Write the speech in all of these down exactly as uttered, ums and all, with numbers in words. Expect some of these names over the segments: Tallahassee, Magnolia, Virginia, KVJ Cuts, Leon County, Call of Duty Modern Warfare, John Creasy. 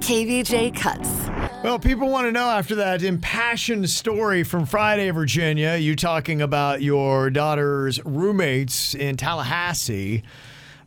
K V J Cuts. Well, people want to know after that impassioned story from Friday, Virginia, you talking about your daughter's roommates in Tallahassee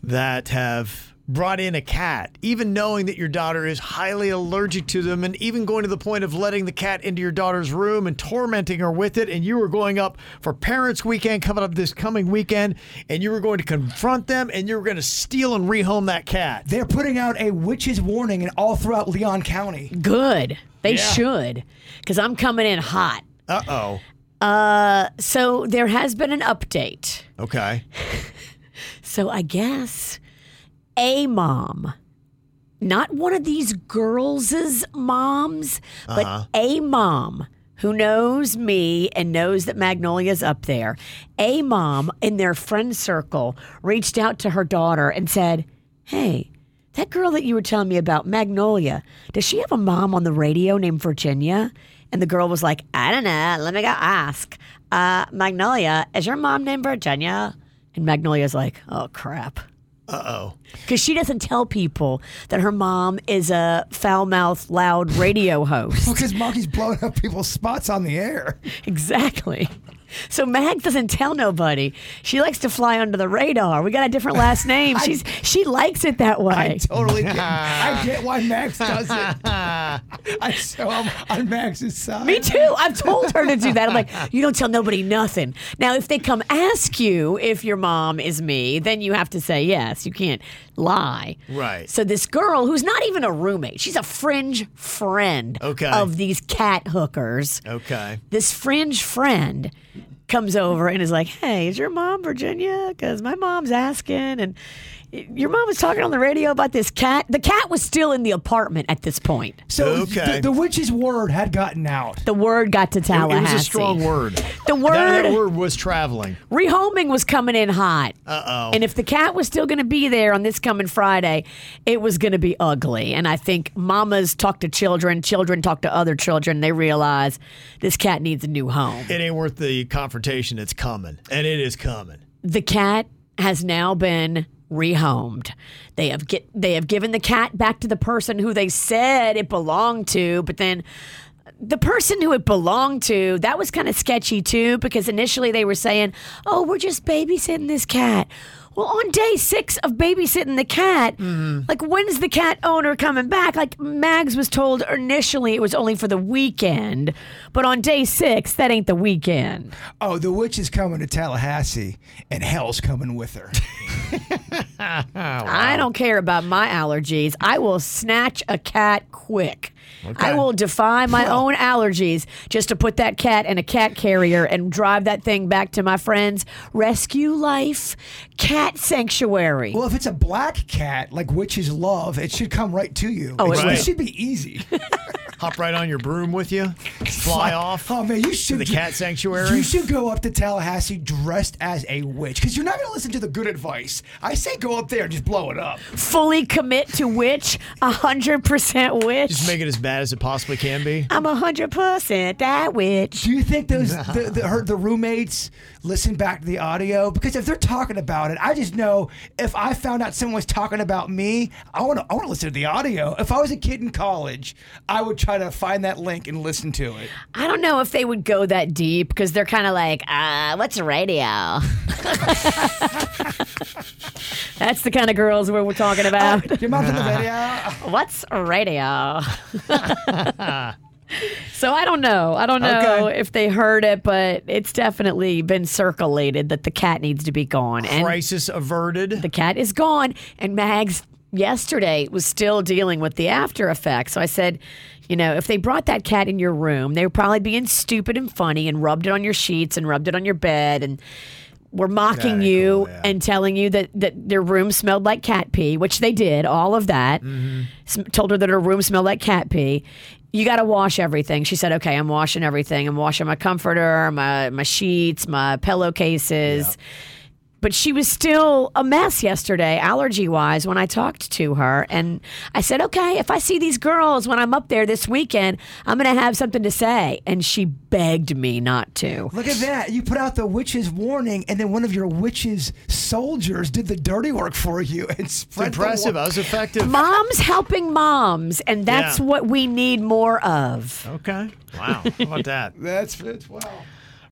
that have brought in a cat, even knowing that your daughter is highly allergic to them and even going to the point of letting the cat into your daughter's room and tormenting her with it. And you were going up for Parents Weekend coming up this coming weekend, and you were going to confront them, and you were going to steal and rehome that cat. They're putting out a witch's warning in all throughout Leon County. Good. They yeah. should, because I'm coming in hot. Uh-oh. Uh, so there has been an update. Okay. So I guess a mom, not one of these girls' moms, but uh-huh. a mom who knows me and knows that Magnolia's up there, a mom in their friend circle reached out to her daughter and said, "Hey, that girl that you were telling me about, Magnolia, does she have a mom on the radio named Virginia?" And the girl was like, "I don't know. Let me go ask. Uh, Magnolia, is your mom named Virginia?" And Magnolia's like, "Oh, crap." Uh-oh. Because she doesn't tell people that her mom is a foul-mouthed, loud radio host. Because well, Maggie's blowing up people's spots on the air. Exactly. So Mag doesn't tell nobody. She likes to fly under the radar. We got a different last name. I, She's She likes it that way. I totally get I get why Max does it. I, so I'm on Max's side. Me too. I've told her to do that. I'm like, you don't tell nobody nothing. Now, if they come ask you if your mom is me, then you have to say yes. You can't lie. Right. So this girl, who's not even a roommate, she's a fringe friend okay. of these cat hookers. Okay. This fringe friend comes over and is like, "Hey, is your mom Virginia? Because my mom's asking, and your mom was talking on the radio about this cat." The cat was still in the apartment at this point. So okay. the, the witch's word had gotten out. The word got to Tallahassee. It was a strong word. The word, that word was traveling. Rehoming was coming in hot. Uh-oh. And if the cat was still going to be there on this coming Friday, it was going to be ugly. And I think mamas talk to children, children talk to other children. They realize this cat needs a new home. It ain't worth the confrontation. It's coming. And it is coming. The cat has now been rehomed. They have get they have given the cat back to the person who they said it belonged to, but then the person who it belonged to, that was kind of sketchy too, because initially they were saying, "Oh, we're just babysitting this cat." Well, on day six of babysitting the cat, mm. like, when's the cat owner coming back? Like, Mags was told initially it was only for the weekend, but on day six, that ain't the weekend. Oh, the witch is coming to Tallahassee, and hell's coming with her. Oh, wow. I don't care about my allergies. I will snatch a cat quick. Okay. I will defy my well. own allergies just to put that cat in a cat carrier and drive that thing back to my friend's rescue life cat sanctuary. Well, if it's a black cat, like witches love, it should come right to you. Oh, it, right. it should be easy. Hop right on your broom with you. Fly off. Oh, man, you should. To the cat sanctuary. You should go up to Tallahassee dressed as a witch, because you're not going to listen to the good advice. I say go up there and just blow it up. Fully commit to witch, one hundred percent witch. Just make it as bad as it possibly can be. I'm one hundred percent that witch. Do you think those no. the, the, her, the roommates listen back to the audio? Because if they're talking about it, I just know if I found out someone was talking about me, I want to I want to listen to the audio. If I was a kid in college, I would try to find that link and listen to it. I don't know if they would go that deep, because they're kind of like, uh, what's a radio? That's the kind of girls where we're talking about. Uh, your mom's on the radio. What's a radio? So I don't know. I don't know okay. if they heard it, but it's definitely been circulated that the cat needs to be gone. Crisis and averted. The cat is gone, and Mags yesterday was still dealing with the after effects. So I said, you know, if they brought that cat in your room, they were probably being stupid and funny and rubbed it on your sheets and rubbed it on your bed. And were mocking you cool, yeah. and telling you that, that their room smelled like cat pee, which they did, all of that. Mm-hmm. S- told her that her room smelled like cat pee. You got to wash everything. She said, okay, I'm washing everything. I'm washing my comforter, my, my sheets, my pillowcases. Yeah. But she was still a mess yesterday, allergy-wise, when I talked to her. And I said, okay, if I see these girls when I'm up there this weekend, I'm going to have something to say. And she begged me not to. Look at that. You put out the witch's warning, and then one of your witch's soldiers did the dirty work for you. It's impressive. I was effective. Moms helping moms, and that's yeah. what we need more of. Okay. Wow. How about that? That's, that's wow.